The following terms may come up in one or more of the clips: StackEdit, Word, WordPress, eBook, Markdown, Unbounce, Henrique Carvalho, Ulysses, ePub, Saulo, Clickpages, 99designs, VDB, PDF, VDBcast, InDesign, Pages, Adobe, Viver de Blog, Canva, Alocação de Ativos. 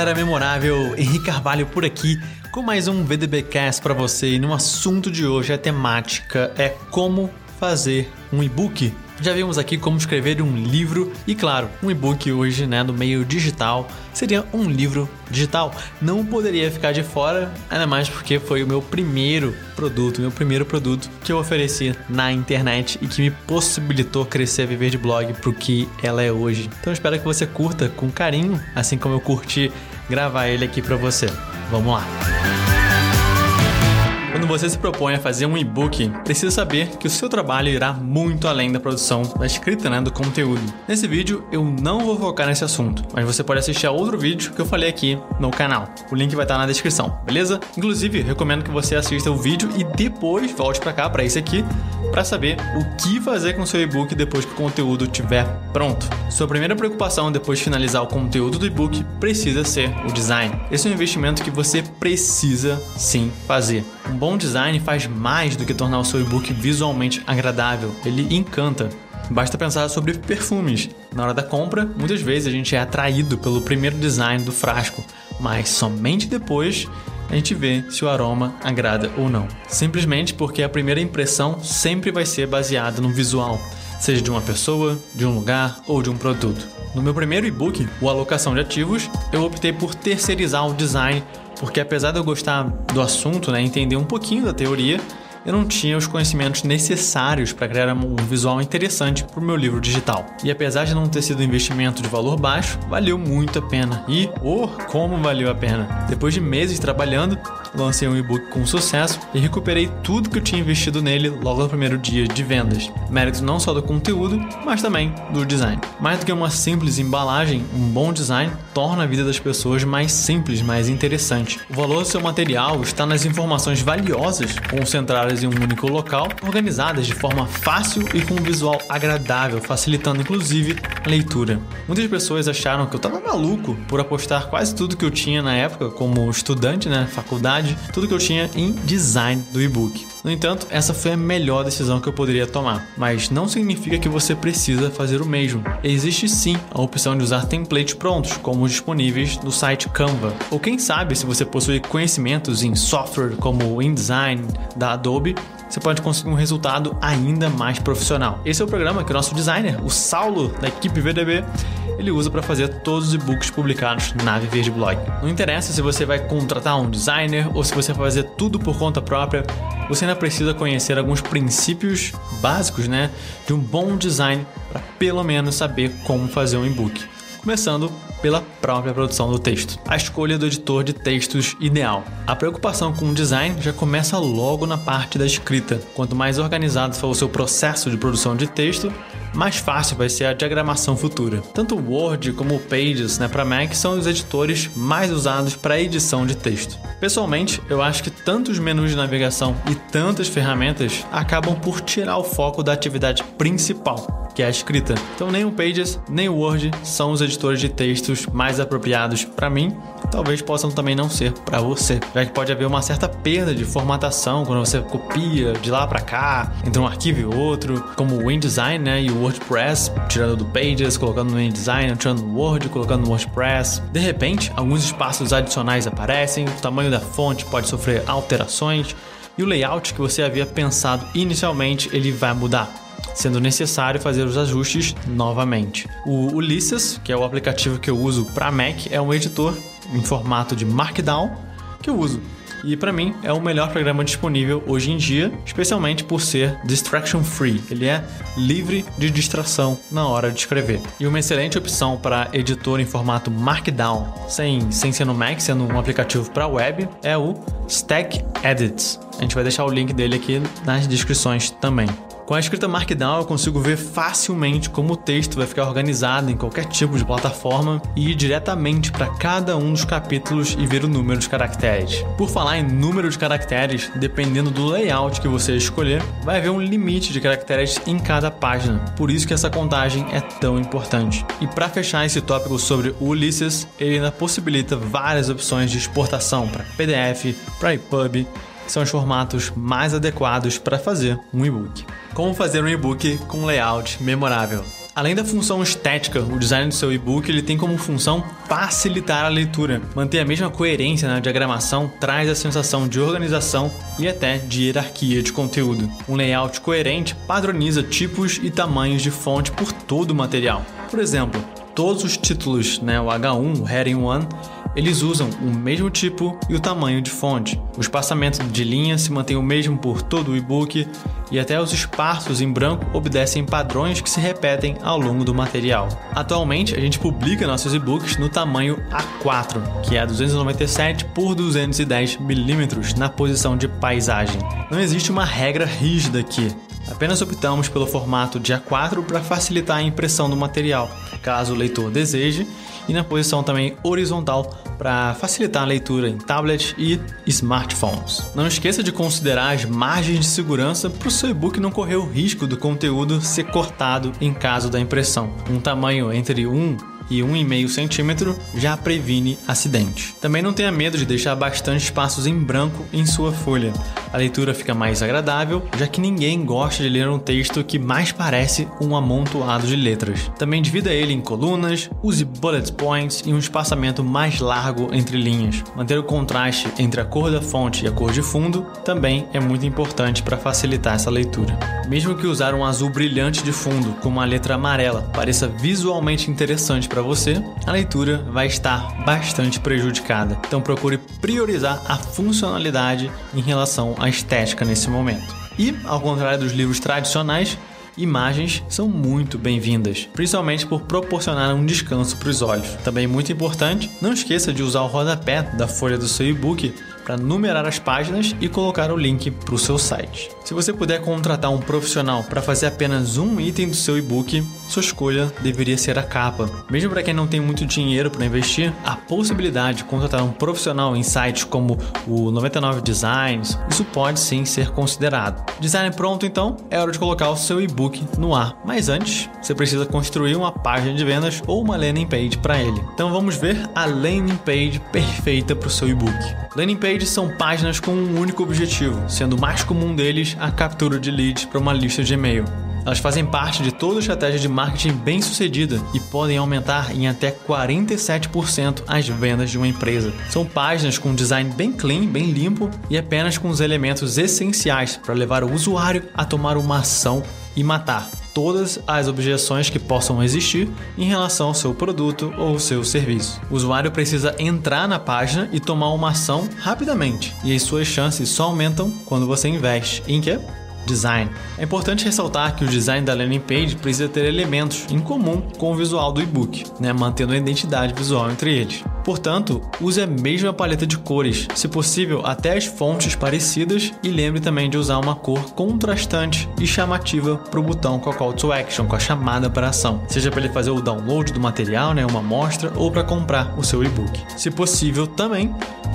galera memorável, Henrique Carvalho por aqui com mais um VDBcast para você. E no assunto de hoje a temática é como fazer um e-book. Já vimos aqui como escrever um livro e, claro, um e-book hoje, né, no meio digital, seria um livro digital. Não poderia ficar de fora, ainda mais porque foi o meu primeiro produto que eu ofereci na internet e que me possibilitou crescer a Viver de Blog para o que ela é hoje. Então espero que você curta com carinho, assim como eu curti gravar ele aqui para você. Vamos lá! Quando você se propõe a fazer um e-book, precisa saber que o seu trabalho irá muito além da produção da escrita, né, do conteúdo. Nesse vídeo eu não vou focar nesse assunto, mas você pode assistir a outro vídeo que eu falei aqui no canal. O link vai estar na descrição, beleza? Inclusive, recomendo que você assista o vídeo e depois volte para cá, para esse aqui, para saber o que fazer com o seu e-book depois que o conteúdo estiver pronto. Sua primeira preocupação depois de finalizar o conteúdo do e-book precisa ser o design. Esse é um investimento que você precisa sim fazer. Um bom design faz mais do que tornar o seu e-book visualmente agradável, ele encanta. Basta pensar sobre perfumes. Na hora da compra, muitas vezes a gente é atraído pelo primeiro design do frasco, mas somente depois a gente vê se o aroma agrada ou não. Simplesmente porque a primeira impressão sempre vai ser baseada no visual, seja de uma pessoa, de um lugar ou de um produto. No meu primeiro e-book, o Alocação de Ativos, eu optei por terceirizar o design, porque apesar de eu gostar do assunto, né, entender um pouquinho da teoria, eu não tinha os conhecimentos necessários para criar um visual interessante para o meu livro digital. E apesar de não ter sido um investimento de valor baixo, valeu muito a pena. E, como valeu a pena! Depois de meses trabalhando, lancei um e-book com sucesso e recuperei tudo que eu tinha investido nele logo no primeiro dia de vendas. Mérito não só do conteúdo, mas também do design. Mais do que uma simples embalagem, um bom design torna a vida das pessoas mais simples, mais interessante. O valor do seu material está nas informações valiosas concentradas em um único local, organizadas de forma fácil e com um visual agradável, facilitando inclusive a leitura. Muitas pessoas acharam que eu estava maluco por apostar quase tudo que eu tinha na época, como estudante, né, faculdade, tudo que eu tinha em design do e-book. No entanto, essa foi a melhor decisão que eu poderia tomar, mas não significa que você precisa fazer o mesmo. Existe sim a opção de usar templates prontos, como os disponíveis no site Canva. Ou quem sabe, se você possui conhecimentos em software como o InDesign da Adobe, você pode conseguir um resultado ainda mais profissional. Esse é o programa que o nosso designer, o Saulo, da equipe VDB, ele usa para fazer todos os e-books publicados na Viver de Blog. Não interessa se você vai contratar um designer ou se você vai fazer tudo por conta própria, você ainda precisa conhecer alguns princípios básicos, né, de um bom design para pelo menos saber como fazer um e-book. Começando pela própria produção do texto. A escolha do editor de textos ideal. A preocupação com o design já começa logo na parte da escrita. Quanto mais organizado for o seu processo de produção de texto, mais fácil vai ser a diagramação futura. Tanto o Word como o Pages, né, para Mac são os editores mais usados para edição de texto. Pessoalmente, eu acho que tantos menus de navegação e tantas ferramentas acabam por tirar o foco da atividade principal, que é a escrita. Então nem o Pages, nem o Word são os editores de textos mais apropriados para mim, talvez possam também não ser para você, já que pode haver uma certa perda de formatação quando você copia de lá para cá, entre um arquivo e outro, como o InDesign, né, e o WordPress, tirando do Pages, colocando no InDesign, tirando no Word, colocando no WordPress. De repente, alguns espaços adicionais aparecem, o tamanho da fonte pode sofrer alterações e o layout que você havia pensado inicialmente, ele vai mudar, sendo necessário fazer os ajustes novamente. O Ulysses, que é o aplicativo que eu uso para Mac, é um editor em formato de Markdown que eu uso. E para mim é o melhor programa disponível hoje em dia, especialmente por ser distraction free. Ele é livre de distração na hora de escrever. E uma excelente opção para editor em formato Markdown, sem ser no Mac, sendo um aplicativo para web, é o StackEdit. A gente vai deixar o link dele aqui nas descrições também. Com a escrita Markdown eu consigo ver facilmente como o texto vai ficar organizado em qualquer tipo de plataforma e ir diretamente para cada um dos capítulos e ver o número de caracteres. Por falar em número de caracteres, dependendo do layout que você escolher, vai haver um limite de caracteres em cada página, por isso que essa contagem é tão importante. E para fechar esse tópico sobre o Ulysses, ele ainda possibilita várias opções de exportação para PDF, para ePub, que são os formatos mais adequados para fazer um e-book. Como fazer um e-book com layout memorável? Além da função estética, o design do seu e-book ele tem como função facilitar a leitura. Manter a mesma coerência na diagramação traz a sensação de organização e até de hierarquia de conteúdo. Um layout coerente padroniza tipos e tamanhos de fonte por todo o material. Por exemplo, todos os títulos, o H1, o Heading 1, eles usam o mesmo tipo e o tamanho de fonte. O espaçamento de linha se mantém o mesmo por todo o e-book e até os espaços em branco obedecem padrões que se repetem ao longo do material. Atualmente, a gente publica nossos e-books no tamanho A4, que é 297 por 210 milímetros na posição de paisagem. Não existe uma regra rígida aqui. Apenas optamos pelo formato de A4 para facilitar a impressão do material, caso o leitor deseje, e na posição também horizontal para facilitar a leitura em tablets e smartphones. Não esqueça de considerar as margens de segurança para o seu e-book não correr o risco do conteúdo ser cortado em caso da impressão. Um tamanho entre 1 e 1,5 cm já previne acidente. Também não tenha medo de deixar bastante espaços em branco em sua folha. A leitura fica mais agradável, já que ninguém gosta de ler um texto que mais parece um amontoado de letras. Também divida ele em colunas, use bullet points e um espaçamento mais largo entre linhas. Manter o contraste entre a cor da fonte e a cor de fundo também é muito importante para facilitar essa leitura. Mesmo que usar um azul brilhante de fundo com uma letra amarela pareça visualmente interessante para você, a leitura vai estar bastante prejudicada. Então procure priorizar a funcionalidade em relação à estética nesse momento. E, ao contrário dos livros tradicionais, imagens são muito bem-vindas, principalmente por proporcionar um descanso para os olhos. Também muito importante, não esqueça de usar o rodapé da folha do seu e-book para numerar as páginas e colocar o link para o seu site. Se você puder contratar um profissional para fazer apenas um item do seu e-book, sua escolha deveria ser a capa. Mesmo para quem não tem muito dinheiro para investir, a possibilidade de contratar um profissional em sites como o 99designs, isso pode sim ser considerado. Design pronto então, é hora de colocar o seu e-book no ar. Mas antes, você precisa construir uma página de vendas ou uma landing page para ele. Então vamos ver a landing page perfeita para o seu e-book. Landing Pages são páginas com um único objetivo, sendo o mais comum deles a captura de leads para uma lista de e-mail. Elas fazem parte de toda a estratégia de marketing bem-sucedida e podem aumentar em até 47% as vendas de uma empresa. São páginas com um design bem clean, bem limpo e apenas com os elementos essenciais para levar o usuário a tomar uma ação e matar todas as objeções que possam existir em relação ao seu produto ou seu serviço. O usuário precisa entrar na página e tomar uma ação rapidamente, e as suas chances só aumentam quando você investe em quê? Design. É importante ressaltar que o design da landing page precisa ter elementos em comum com o visual do e-book, mantendo a identidade visual entre eles. Portanto, use a mesma paleta de cores, se possível até as fontes parecidas, e lembre também de usar uma cor contrastante e chamativa para o botão com a call to action, com a chamada para a ação, seja para ele fazer o download do material, uma amostra, ou para comprar o seu e-book. Se possível também,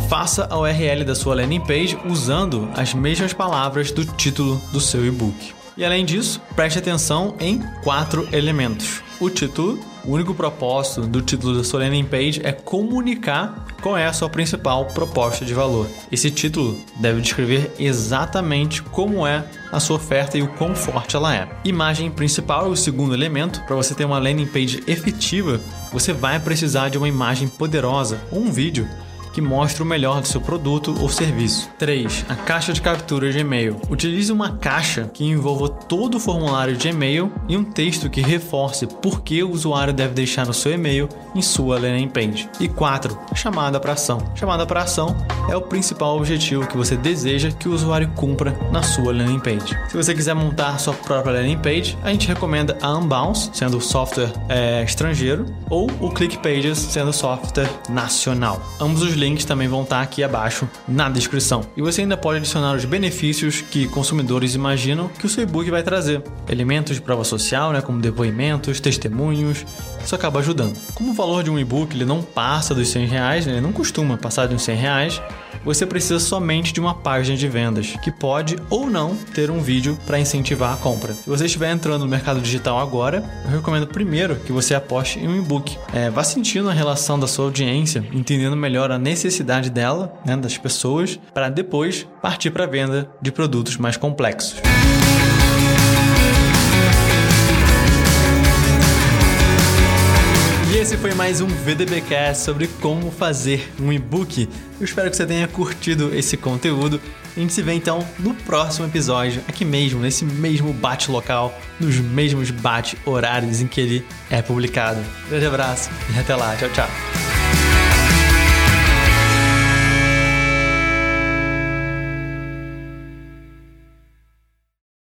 faça a URL da sua landing page usando as mesmas palavras do título do seu e-book. E além disso, preste atenção em 4 elementos. O título. O único propósito do título da sua landing page é comunicar qual é a sua principal proposta de valor. Esse título deve descrever exatamente como é a sua oferta e o quão forte ela é. Imagem principal é o segundo elemento. Para você ter uma landing page efetiva, você vai precisar de uma imagem poderosa ou um vídeo que mostra o melhor do seu produto ou serviço. 3. A caixa de captura de e-mail. Utilize uma caixa que envolva todo o formulário de e-mail e um texto que reforce por que o usuário deve deixar o seu e-mail em sua landing page. E 4. Chamada para ação. Chamada para ação é o principal objetivo que você deseja que o usuário cumpra na sua landing page. Se você quiser montar sua própria landing page, a gente recomenda a Unbounce, sendo o software estrangeiro, ou o Clickpages, sendo o software nacional. Ambos os links também vão estar aqui abaixo na descrição. E você ainda pode adicionar os benefícios que consumidores imaginam que o seu e-book vai trazer. Elementos de prova social, como depoimentos, testemunhos, isso acaba ajudando. Como o valor de um e-book ele não passa dos R$100, ele não costuma passar de uns R$100, você precisa somente de uma página de vendas, que pode ou não ter um vídeo para incentivar a compra. Se você estiver entrando no mercado digital agora, eu recomendo primeiro que você aposte em um e-book. Vá sentindo a relação da sua audiência, entendendo melhor a necessidade dela, das pessoas, para depois partir para a venda de produtos mais complexos. E esse foi mais um VDBcast sobre como fazer um e-book. Eu espero que você tenha curtido esse conteúdo. A gente se vê então no próximo episódio, aqui mesmo, nesse mesmo bate-local, nos mesmos bate-horários em que ele é publicado. Grande abraço e até lá. Tchau, tchau.